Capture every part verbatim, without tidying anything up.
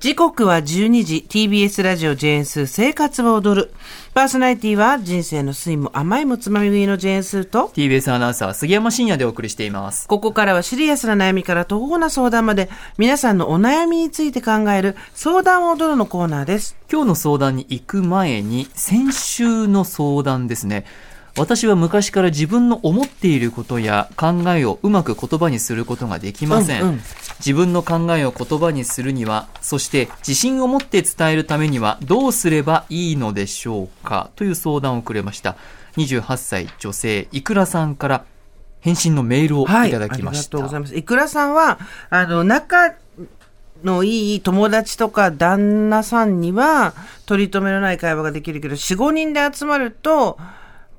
時刻はじゅうにじ、ティービーエス ラジオ ジェイエヌ スー生活を踊る。パーソナリティは人生の酸いも甘いもつまみ食いの ジェイエヌ スーと ティービーエス アナウンサー杉山真也でお送りしています。ここからはシリアスな悩みから途方な相談まで皆さんのお悩みについて考える相談を踊るのコーナーです。今日の相談に行く前に先週の相談ですね。私は昔から自分の思っていることや考えをうまく言葉にすることができません、うんうん、自分の考えを言葉にするには、そして自信を持って伝えるためにはどうすればいいのでしょうか、という相談をくれました。にじゅうはっさい女性いくらさんから返信のメールをいただきました、はい、ありがとうございます。いくらさんはあの仲のいい友達とか旦那さんには取り留めのない会話ができるけど、 よん,ご 人で集まると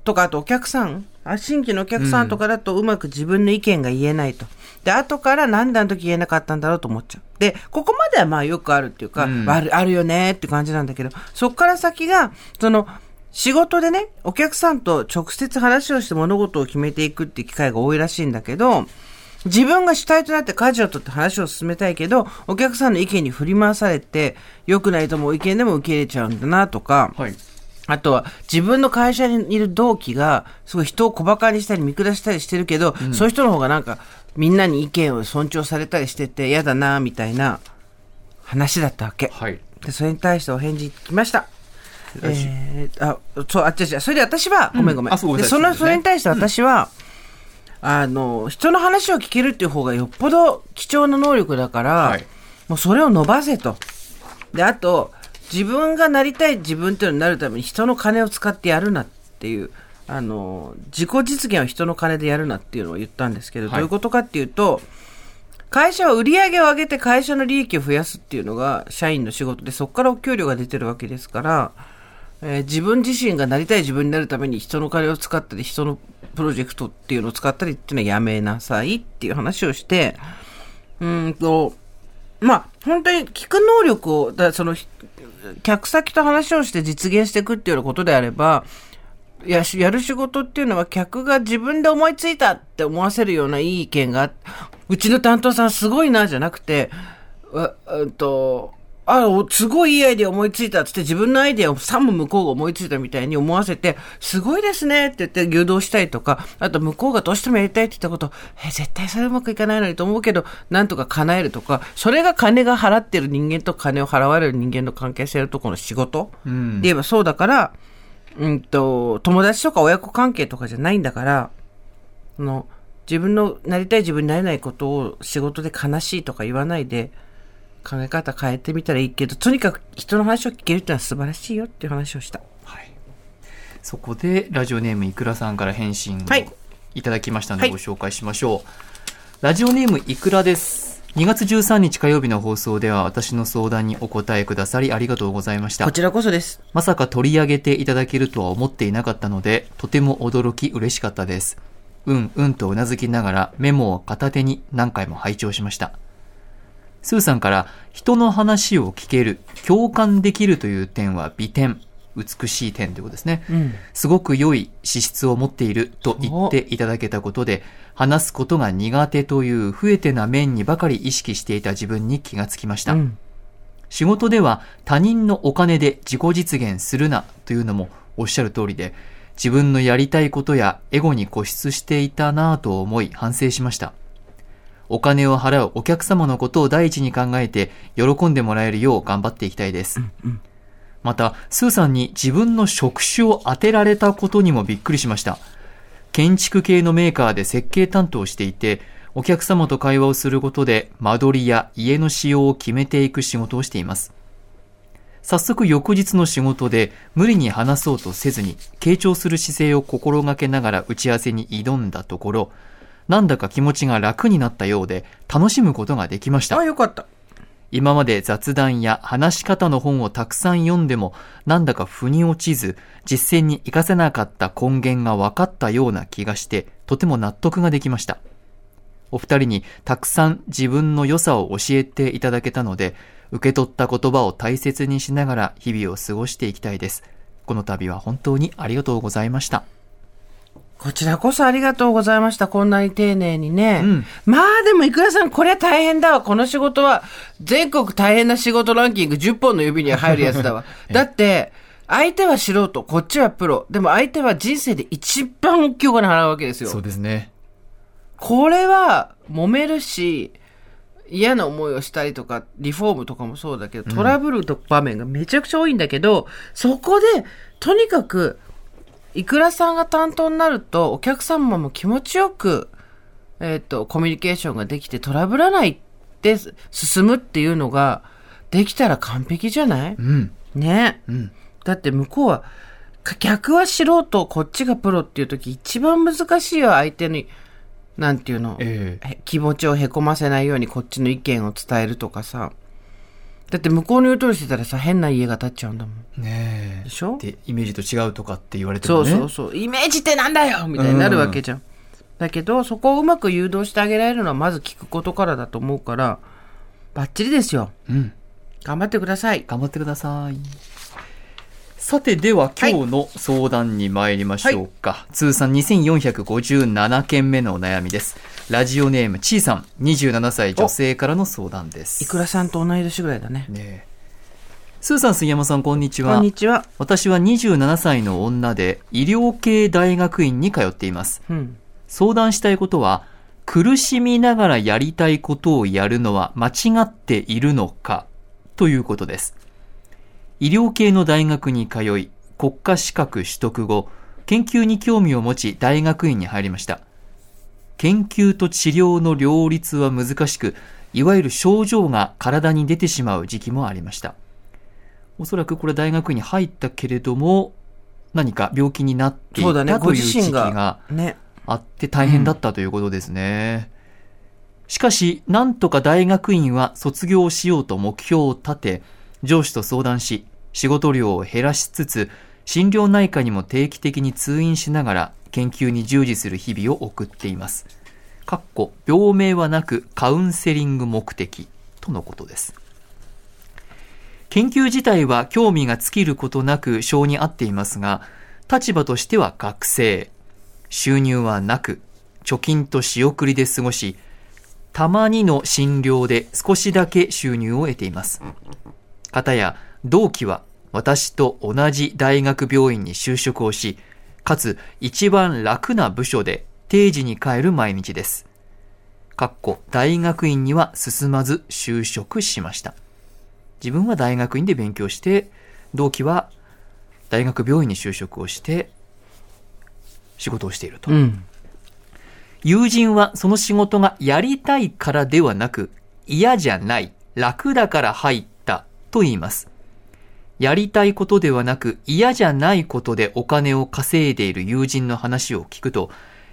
とか、あとお客さん、新規のお客さんとかだとうまく自分の意見が言えないと、うん、で後からなんであの時言えなかったんだろうと思っちゃう。でここまではまあよくあるっていうか、うん、ある、あるよねって感じなんだけど、そこから先がその仕事でね、お客さんと直接話をして物事を決めていくっていう機会が多いらしいんだけど、自分が主体となって舵を取って話を進めたいけど、お客さんの意見に振り回されて良くないとも意見でも受け入れちゃうんだなとか、はい、あとは自分の会社にいる同期がすごい人を小馬鹿にしたり見下したりしてるけど、うん、そういう人の方がなんかみんなに意見を尊重されたりしてて嫌だなみたいな話だったわけ、はい、でそれに対してお返事来ました。えー、あそうあっちじゃそれで私は、うん、ごめんごめん、それに対して私は、うん、あの人の話を聞けるっていう方がよっぽど貴重な能力だから、はい、もうそれを伸ばせと。であと自分がなりたい自分というのになるために人の金を使ってやるなっていう、あの自己実現を人の金でやるなっていうのを言ったんですけど、はい、どういうことかっていうと、会社は売上を上げて会社の利益を増やすっていうのが社員の仕事で、そこからお給料が出てるわけですから、えー、自分自身がなりたい自分になるために人の金を使ったり人のプロジェクトっていうのを使ったりっていうのはやめなさいっていう話をして、うーんとまあ本当に聞く能力をだその客先と話をして実現していくっていうようなことであれば、や、やる仕事っていうのは客が自分で思いついたって思わせるようないい意見があって、うちの担当さんすごいなじゃなくて、う、うんと、あ、すごいいいアイデア思いついたって言って自分のアイデアをさも向こうが思いついたみたいに思わせて、すごいですねって言って誘導したりとか、あと向こうがどうしてもやりたいって言ったこと、え、絶対それうまくいかないのにと思うけど、なんとか叶えるとか、それが金が払ってる人間と金を払われる人間の関係性のところの仕事、うん、で言えばそうだから、うんと、友達とか親子関係とかじゃないんだから、その自分のなりたい自分になれないことを仕事で悲しいとか言わないで、考え方変えてみたらいいけど、とにかく人の話を聞けるってのは素晴らしいよっていう話をした、はい、そこでラジオネームいくらさんから返信をいただきましたのでご紹介しましょう、はい、ラジオネームいくらです。にがつじゅうさんにち火曜日の放送では私の相談にお答えくださりありがとうございました。こちらこそです。まさか取り上げていただけるとは思っていなかったのでとても驚き嬉しかったです。うんうんとうなずきながらメモを片手に何回も拝聴しました。スーさんから人の話を聞ける、共感できるという点は美点、美しい点ということですね、うん、すごく良い資質を持っていると言っていただけたことで、話すことが苦手という不得手な面にばかり意識していた自分に気がつきました、うん、仕事では他人のお金で自己実現するなというのもおっしゃる通りで、自分のやりたいことやエゴに固執していたなぁと思い反省しました。お金を払うお客様のことを第一に考えて喜んでもらえるよう頑張っていきたいです、うんうん、またスーさんに自分の職種を当てられたことにもびっくりしました。建築系のメーカーで設計担当していて、お客様と会話をすることで間取りや家の仕様を決めていく仕事をしています。早速翌日の仕事で無理に話そうとせずに傾聴する姿勢を心がけながら打ち合わせに挑んだところ、なんだか気持ちが楽になったようで楽しむことができました。あ、よかった。今まで雑談や話し方の本をたくさん読んでもなんだか腑に落ちず実践に活かせなかった根源が分かったような気がしてとても納得ができました。お二人にたくさん自分の良さを教えていただけたので受け取った言葉を大切にしながら日々を過ごしていきたいです。この度は本当にありがとうございました。こちらこそありがとうございました。こんなに丁寧にね、うん、まあでもいくらさんこれは大変だわ。この仕事は全国大変な仕事ランキングじゅっぽんの指に入るやつだわだって相手は素人、こっちはプロ、でも相手は人生で一番大きいお金払うわけですよ。そうですね。これは揉めるし嫌な思いをしたりとかリフォームとかもそうだけどトラブルの場面がめちゃくちゃ多いんだけど、うん、そこでとにかくいくらさんが担当になるとお客様も気持ちよく、えーと、コミュニケーションができてトラブらないって進むっていうのができたら完璧じゃない？うん、ね、うん、だって向こうは逆は素人こっちがプロっていう時一番難しいよ。相手になんていうの、えー、気持ちをへこませないようにこっちの意見を伝えるとかさ。だって向こうの言う通りしてたらさ変な家が建っちゃうんだもんね。えでしょでイメージと違うとかって言われてもね、そうそうそうイメージってなんだよみたいになるわけじゃん、うん、だけどそこをうまく誘導してあげられるのはまず聞くことからだと思うからバッチリですよ、うん、頑張ってください。頑張ってください。さてでは今日の相談に参りましょうか、はい、通算にせんよんひゃくごじゅうななけんめのお悩みです。ラジオネームちーさんにじゅうななさい女性からの相談です。いくらさんと同い年ぐらいだ ね, ねスーさん杉山さんこんにちは。こんにちは。私はにじゅうななさいの女で医療系大学院に通っています、うん、相談したいことは苦しみながらやりたいことをやるのは間違っているのかということです。医療系の大学に通い、国家資格取得後、研究に興味を持ち大学院に入りました。研究と治療の両立は難しく、いわゆる症状が体に出てしまう時期もありました。おそらくこれ大学院に入ったけれども、何か病気になっていた、ね、という時期があって大変だったということですね。うん、しかし、なんとか大学院は卒業しようと目標を立て、上司と相談し、仕事量を減らしつつ、心療内科にも定期的に通院しながら研究に従事する日々を送っています。かっこ病名はなくカウンセリング目的とのことです。研究自体は興味が尽きることなく性に合っていますが、立場としては学生、収入はなく、貯金と仕送りで過ごし、たまにの診療で少しだけ収入を得ています。かたや同期は私と同じ大学病院に就職をし、かつ一番楽な部署で定時に帰る毎日です。かっこ大学院には進まず就職しました。自分は大学院で勉強して、同期は大学病院に就職をして仕事をしていると。うん、友人はその仕事がやりたいからではなく、嫌じゃない、楽だから入ってと言います。やりたいことではなく嫌じゃないことでお金を稼いでいる友人の話を聞くと、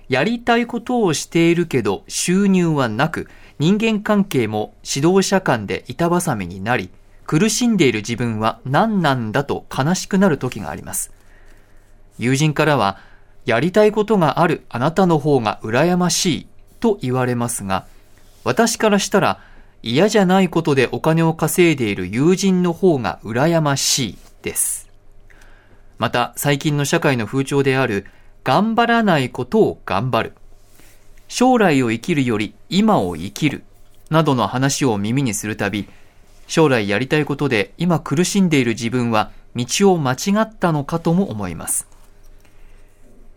やりたいことをしているけど収入はなく、人間関係も指導者間で板挟みになり、苦しんでいる自分は何なんだと悲しくなる時があります。友人からは、やりたいことがあるあなたの方が羨ましいと言われますが、私からしたら、嫌じゃないことでお金を稼いでいる友人の方が羨ましいです。また最近の社会の風潮である頑張らないことを頑張る、将来を生きるより今を生きるなどの話を耳にするたび、将来やりたいことで今苦しんでいる自分は道を間違ったのかとも思います。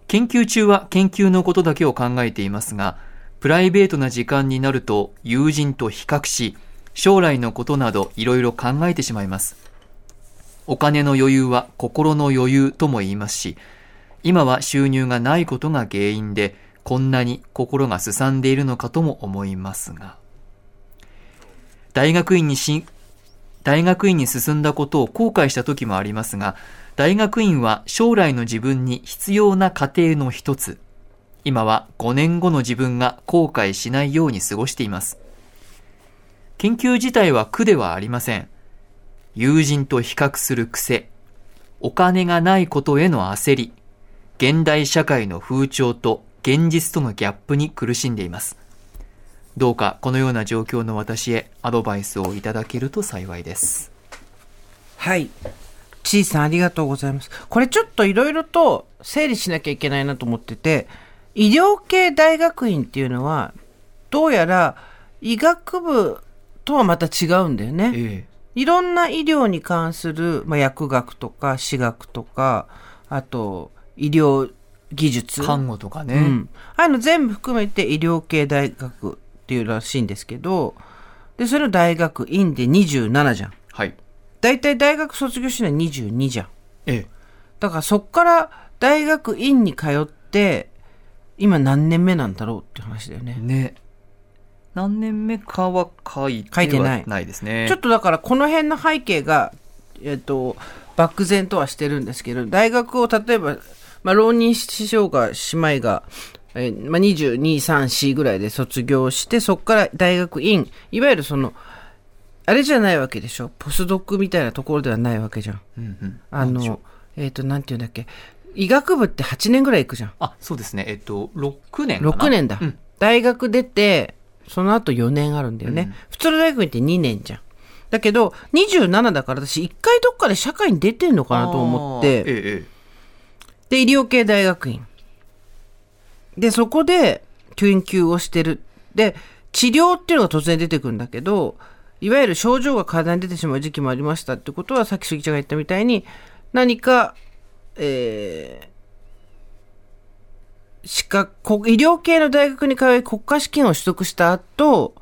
研究中は研究のことだけを考えていますが、プライベートな時間になると友人と比較し、将来のことなどいろいろ考えてしまいます。お金の余裕は心の余裕とも言いますし、今は収入がないことが原因で、こんなに心がすさんでいるのかとも思いますが、大学院にし、大学院に進んだことを後悔した時もありますが、大学院は将来の自分に必要な過程の一つ。今はごねんごの自分が後悔しないように過ごしています。研究自体は苦ではありません。友人と比較する癖、お金がないことへの焦り、現代社会の風潮と現実とのギャップに苦しんでいます。どうかこのような状況の私へアドバイスをいただけると幸いです。はい。ちいさんありがとうございます。これちょっといろいろと整理しなきゃいけないなと思ってて、医療系大学院っていうのはどうやら医学部とはまた違うんだよね、ええ、いろんな医療に関する、まあ、薬学とか歯学とか、あと医療技術看護とかね、うん、あの全部含めて医療系大学っていうらしいんですけど、でそれの大学院でにじゅうななじゃん、はい、だいたい大学卒業してるのはにじゅうにじゃん、ええ、だからそっから大学院に通って今何年目なんだろうって話だよね。ね、何年目かは書いてはないですね。ちょっとだからこの辺の背景が、えーと、漠然とはしてるんですけど、大学を例えば、まあ、浪人師匠が姉妹が、えーまあ、にじゅうに、さん、よんぐらいで卒業して、そこから大学院、いわゆるそのあれじゃないわけでしょ、ポスドクみたいなところではないわけじゃん、うんうん、あのえーとなんていうんだっけ、医学部ってはちねんぐらい行くじゃん。あ、そうですね、えーとろくねんかな、ろくねんだ、うん、大学出てその後よねんあるんだよね、うん、普通の大学院ってにねんじゃん。だけどにじゅうななだから私いっかいどっかで社会に出てんのかなと思って、ええ、で医療系大学院でそこで研究をしてる。で治療っていうのが突然出てくるんだけど、いわゆる症状が体に出てしまう時期もありましたってことは、さっき杉ちゃんが言ったみたいに何か、えーしか医療系の大学に通い国家試験を取得した後、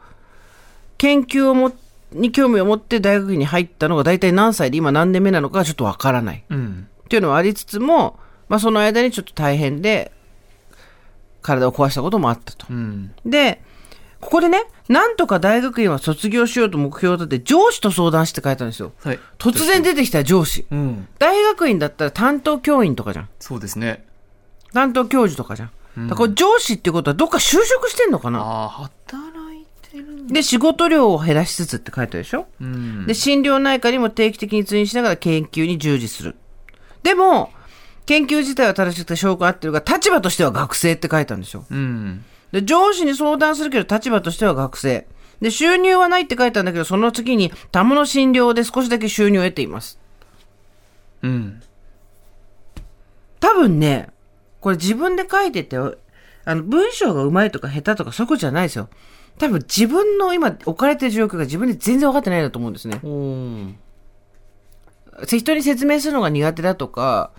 研究をもに興味を持って大学院に入ったのが大体何歳で今何年目なのかちょっとわからない、うん、っていうのはありつつも、まあ、その間にちょっと大変で体を壊したこともあったと、うん、でここでね、なんとか大学院は卒業しようと目標を立てて上司と相談して書いたんですよ、はい、突然出てきた上司、うん、大学院だったら担当教員とかじゃん。そうですね、担当教授とかじゃん、だから上司ってことはどっか就職してんのかな、うん、あ、働いてるんだ。で仕事量を減らしつつって書いてあるでしょ、うん、で診療内科にも定期的に通院しながら研究に従事する。でも研究自体は正しくて証拠合ってるが立場としては学生って書いたんでしょ、うん、で上司に相談するけど立場としては学生で収入はないって書いたんだけど、その次にタモの診療で少しだけ収入を得ています、うん、多分ねこれ自分で書いてて、あの文章がうまいとか下手とかそういうことじゃないですよ。多分自分の今置かれてる状況が自分で全然分かってないんだと思うんですね。うん。人に説明するのが苦手だとか、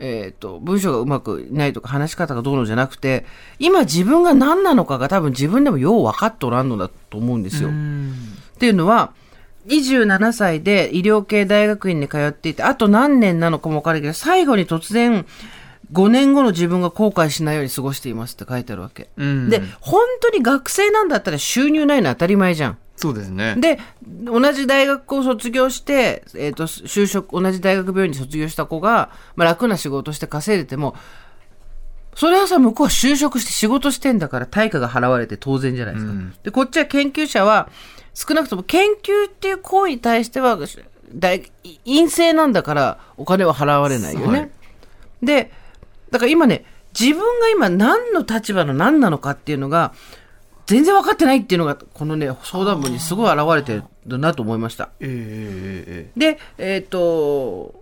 えっと、文章がうまくないとか話し方がどうのじゃなくて、今自分が何なのかが多分自分でもよう分かっとらんのだと思うんですよ。うんっていうのは、にじゅうななさいで医療系大学院に通っていて、あと何年なのかも分かるけど、最後に突然、ごねんごの自分が後悔しないように過ごしていますって書いてあるわけ、うん、で本当に学生なんだったら収入ないのは当たり前じゃん。そうですね。で同じ大学を卒業して、えーと、就職同じ大学病院に卒業した子が、まあ、楽な仕事して稼いでてもそれはさ向こうは就職して仕事してんだから対価が払われて当然じゃないですか、うん、でこっちは研究者は少なくとも研究っていう行為に対しては大陰性なんだからお金は払われないよね、はい、でだから今ね、自分が今何の立場の何なのかっていうのが全然分かってないっていうのがこのね相談文にすごい表れてるなと思いました、えー、で、えー、と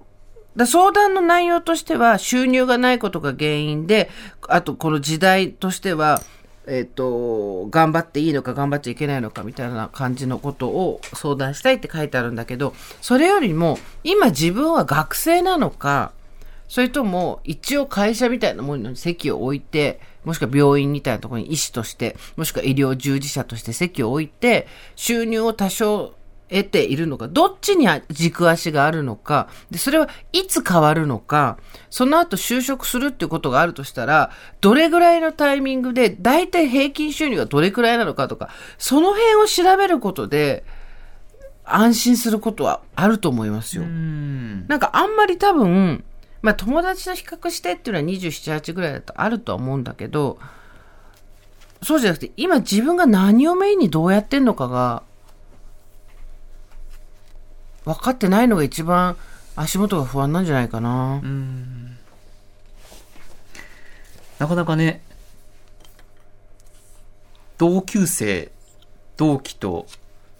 だ相談の内容としては収入がないことが原因で、あとこの時代としては、えー、と頑張っていいのか頑張っちゃいけないのかみたいな感じのことを相談したいって書いてあるんだけど、それよりも今自分は学生なのか、それとも一応会社みたいなものに席を置いて、もしくは病院みたいなところに医師として、もしくは医療従事者として席を置いて、収入を多少得ているのか、どっちに軸足があるのか、で、それはいつ変わるのか、その後就職するっていうことがあるとしたら、どれぐらいのタイミングで、だいたい平均収入がどれくらいなのかとか、その辺を調べることで、安心することはあると思いますよ。うん。なんかあんまり多分、まあ、友達と比較してっていうのはにじゅうなな、はちぐらいだとあるとは思うんだけど、そうじゃなくて今自分が何をメインにどうやってんのかが分かってないのが一番足元が不安なんじゃないかな。うん、なかなかね、同級生同期と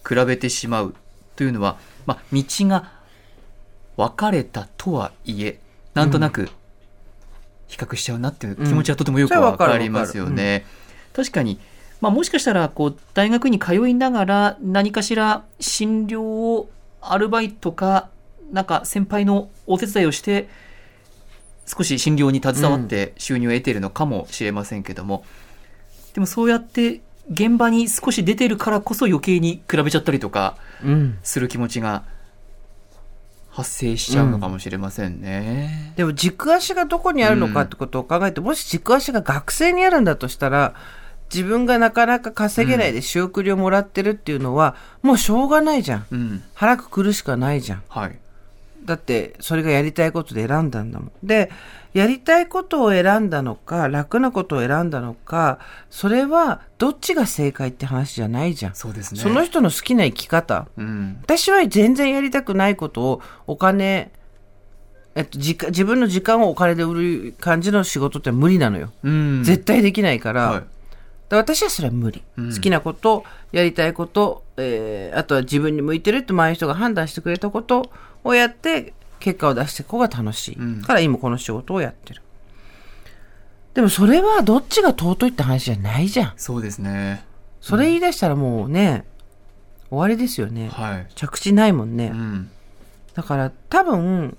比べてしまうというのは、まあ、道が別れたとはいえなんとなく比較しちゃうなっていう気持ちはとてもよくわかりますよね、うん、確かに、まあ、もしかしたらこう大学に通いながら何かしら診療をアルバイトかなんか先輩のお手伝いをして少し診療に携わって収入を得ているのかもしれませんけども、うん、でもそうやって現場に少し出てるからこそ余計に比べちゃったりとかする気持ちが発生しちゃうのかもしれませんね、うん、でも軸足がどこにあるのかってことを考えて、うん、もし軸足が学生にあるんだとしたら自分がなかなか稼げないで仕送りをもらってるっていうのは、うん、もうしょうがないじゃん、うん、腹くくるしかないじゃん、はい、だってそれがやりたいことで選んだんだもん。でやりたいことを選んだのか楽なことを選んだのかそれはどっちが正解って話じゃないじゃん。 そうですね、その人の好きな生き方、うん、私は全然やりたくないことをお金、えっと、自, 自分の時間をお金で売る感じの仕事って無理なのよ、うん、絶対できないから、はい、だ私はそれは無理、うん、好きなことやりたいこと、えー、あとは自分に向いてるって周りの人が判断してくれたことをやって結果を出していく方が楽しい、うん、から今この仕事をやってる。でもそれはどっちが尊いって話じゃないじゃん。そうですね、うん、それ言い出したらもうね終わりですよね、はい、着地ないもんね、うん、だから多分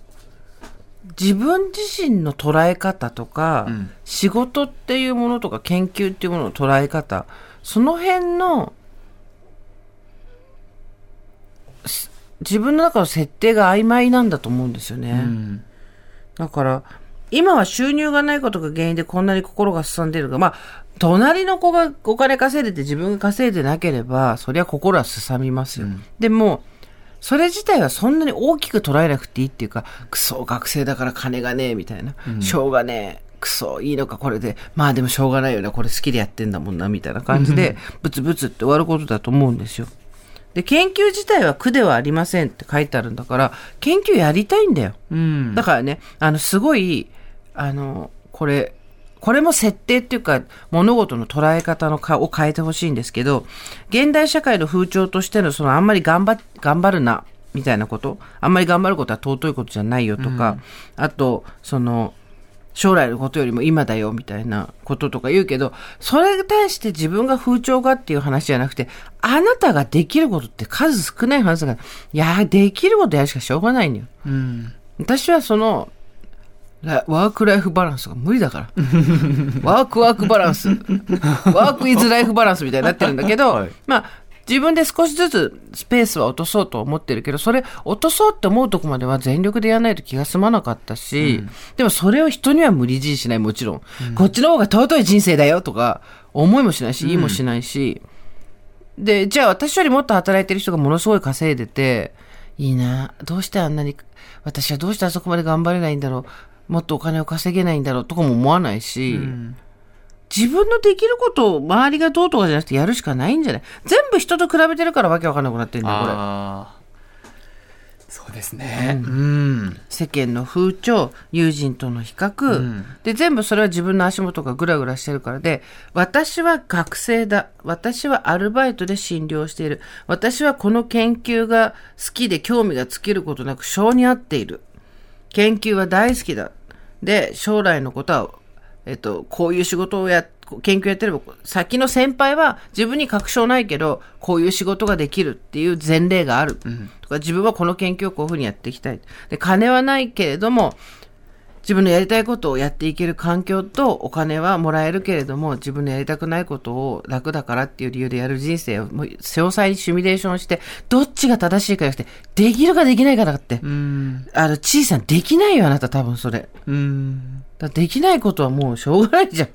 自分自身の捉え方とか、うん、仕事っていうものとか研究っていうものの捉え方その辺の自分の中の設定が曖昧なんだと思うんですよね、うん、だから今は収入がないことが原因でこんなに心がすさんでるが、まあ隣の子がお金稼いでて自分が稼いでなければそりゃ心はすさみますよ、うん、でもそれ自体はそんなに大きく捉えなくていいっていうか、クソ学生だから金がねえみたいな、うん、しょうがねえクソいいのかこれで、まあでもしょうがないよねこれ好きでやってんだもんなみたいな感じでブツブツって終わることだと思うんですよ。で研究自体は苦ではありませんって書いてあるんだから研究やりたいんだよ、うん、だからねあのすごいあのこれこれも設定っていうか物事の捉え方のかを変えてほしいんですけど、現代社会の風潮としてのそのあんまり頑張、頑張るなみたいなこと、あんまり頑張ることは尊いことじゃないよとか、うん、あとその将来のことよりも今だよみたいなこととか言うけど、それに対して自分が風潮がっていう話じゃなくて、あなたができることって数少ない話だから、いやできることやるしかしょうがないのよ、うん、私はそのワークライフバランスが無理だからワークワークバランスワークイズライフバランスみたいになってるんだけど、はい、まあ自分で少しずつスペースは落とそうと思ってるけど、それ落とそうって思うとこまでは全力でやらないと気が済まなかったし、うん、でもそれを人には無理強いしない、もちろん、うん、こっちの方が尊い人生だよとか思いもしないし言いもしないし、うん、でじゃあ私よりもっと働いてる人がものすごい稼いでていいな、どうしてあんなに私はどうしてあそこまで頑張れないんだろう、もっとお金を稼げないんだろうとかも思わないし、うん、自分のできることを周りがどうとかじゃなくてやるしかないんじゃない。全部人と比べてるからわけわかんなくなってるんだよこれ。あ、そうですね、うんうん、世間の風潮、友人との比較、うん、で全部それは自分の足元がグラグラしてるからで、私は学生だ、私はアルバイトで診療している、私はこの研究が好きで興味が尽きることなく性に合っている、研究は大好きだ、で将来のことは、えっと、こういう仕事をや研究やってれば先の先輩は自分に確証ないけどこういう仕事ができるっていう前例がある、うん、とか自分はこの研究をこういうふうにやっていきたい、で金はないけれども自分のやりたいことをやっていける環境とお金はもらえるけれども自分のやりたくないことを楽だからっていう理由でやる人生をもう詳細にシミュレーションして、どっちが正しいかじゃなくてできるかできないかだって、うん、あの小さなできないよあなた多分それ、うーん、だできないことはもうしょうがないじゃん。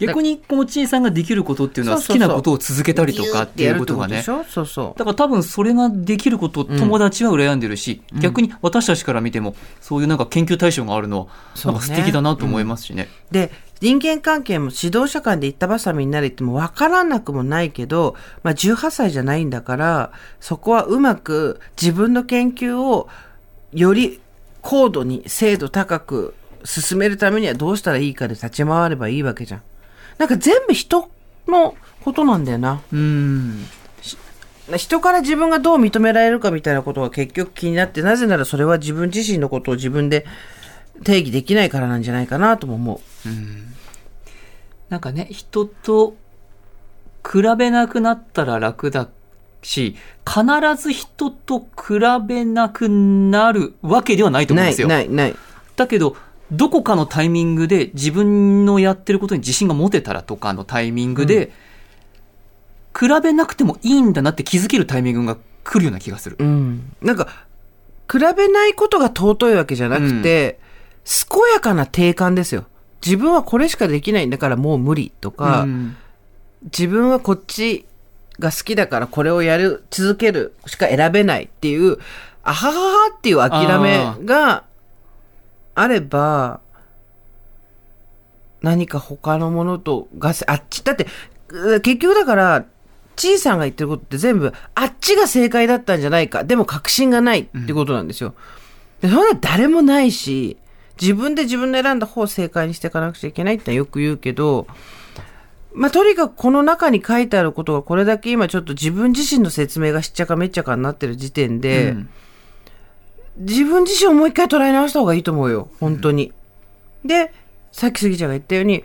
逆にこの小さなができることっていうのは好きなことを続けたりとかっていうことがね、そうそう、だから多分それができることを友達は羨んでるし、うん、逆に私たちから見てもそういうなんか研究対象があるのはなんか素敵だなと思いますしね、うん、で人間関係も指導者間で行ったばさみになれっても分からなくもないけど、まあ、じゅうはっさいじゃないんだからそこはうまく自分の研究をより高度に精度高く進めるためにはどうしたらいいかで立ち回ればいいわけじゃん。なんか全部人のことなんだよな。うん、人から自分がどう認められるかみたいなことが結局気になって、なぜならそれは自分自身のことを自分で定義できないからなんじゃないかなとも思う。うん、なんかね、人と比べなくなったら楽だし、必ず人と比べなくなるわけではないと思うんですよ。ないないない。だけどどこかのタイミングで自分のやってることに自信が持てたらとかのタイミングで、うん、比べなくてもいいんだなって気づけるタイミングが来るような気がする。うん、なんか比べないことが尊いわけじゃなくて、うん、健やかな定感ですよ。自分はこれしかできないんだからもう無理とか、うん、自分はこっちが好きだからこれをやる続けるしか選べないっていうあはははっていう諦めがあれば、何か他のものとがあっちだって、結局だからちいさんが言ってることって全部あっちが正解だったんじゃないか、でも確信がないってことなんですよ。うん、でそんな誰もないし、自分で自分で選んだ方を正解にしていかなくちゃいけないってのはよく言うけど、まあ、とにかくこの中に書いてあることがこれだけ今ちょっと自分自身の説明がしっちゃかめっちゃかになってる時点で、うん、自分自身をもう一回捉え直した方がいいと思うよ、本当に。うん、でさっき杉ちゃんが言ったように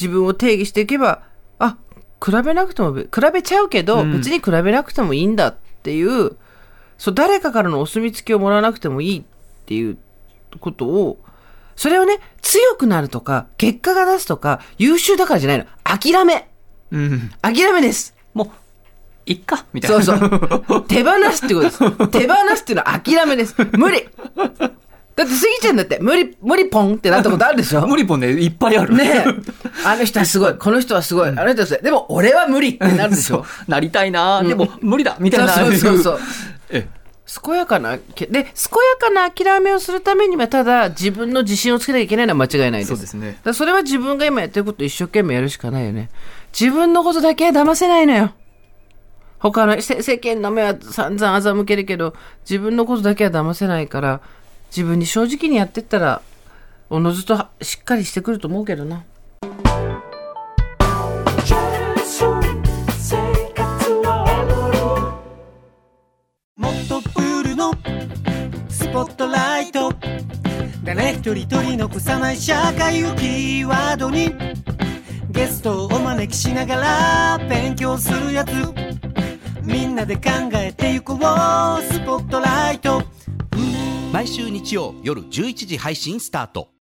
自分を定義していけば、あ、比べなくても比べちゃうけど、うん、別に比べなくてもいいんだっていう、そう誰かからのお墨付きをもらわなくてもいいっていうことを、それをね、強くなるとか結果が出すとか優秀だからじゃないの、諦め、うん、諦めです、もういっかみたいな、そうそう手放すってことです。手放すっていうのは諦めです、無理だって。スギちゃんだって無理無理ポンってなったことあるでしょ。無理ポンね、いっぱいあるね。あの人はすごい、この人はすごい、あの人はすごい、でも俺は無理ってなるでしょ。なりたいな、うん、でも無理だみたいな。そうそうそうそう。え健やかな、で、健やかな諦めをするためには、ただ自分の自信をつけなきゃいけないのは間違いないです。そうですね。だそれは自分が今やってることを一生懸命やるしかないよね。自分のことだけは騙せないのよ。他の世間の目は散々欺けるけど、自分のことだけは騙せないから、自分に正直にやってったら、おのずとしっかりしてくると思うけどな。スポットライト、誰一人取り残さない社会をキーワードにゲストをお招きしながら勉強するやつ、みんなで考えていこう、スポットライト、毎週日曜夜じゅういちじ配信スタート。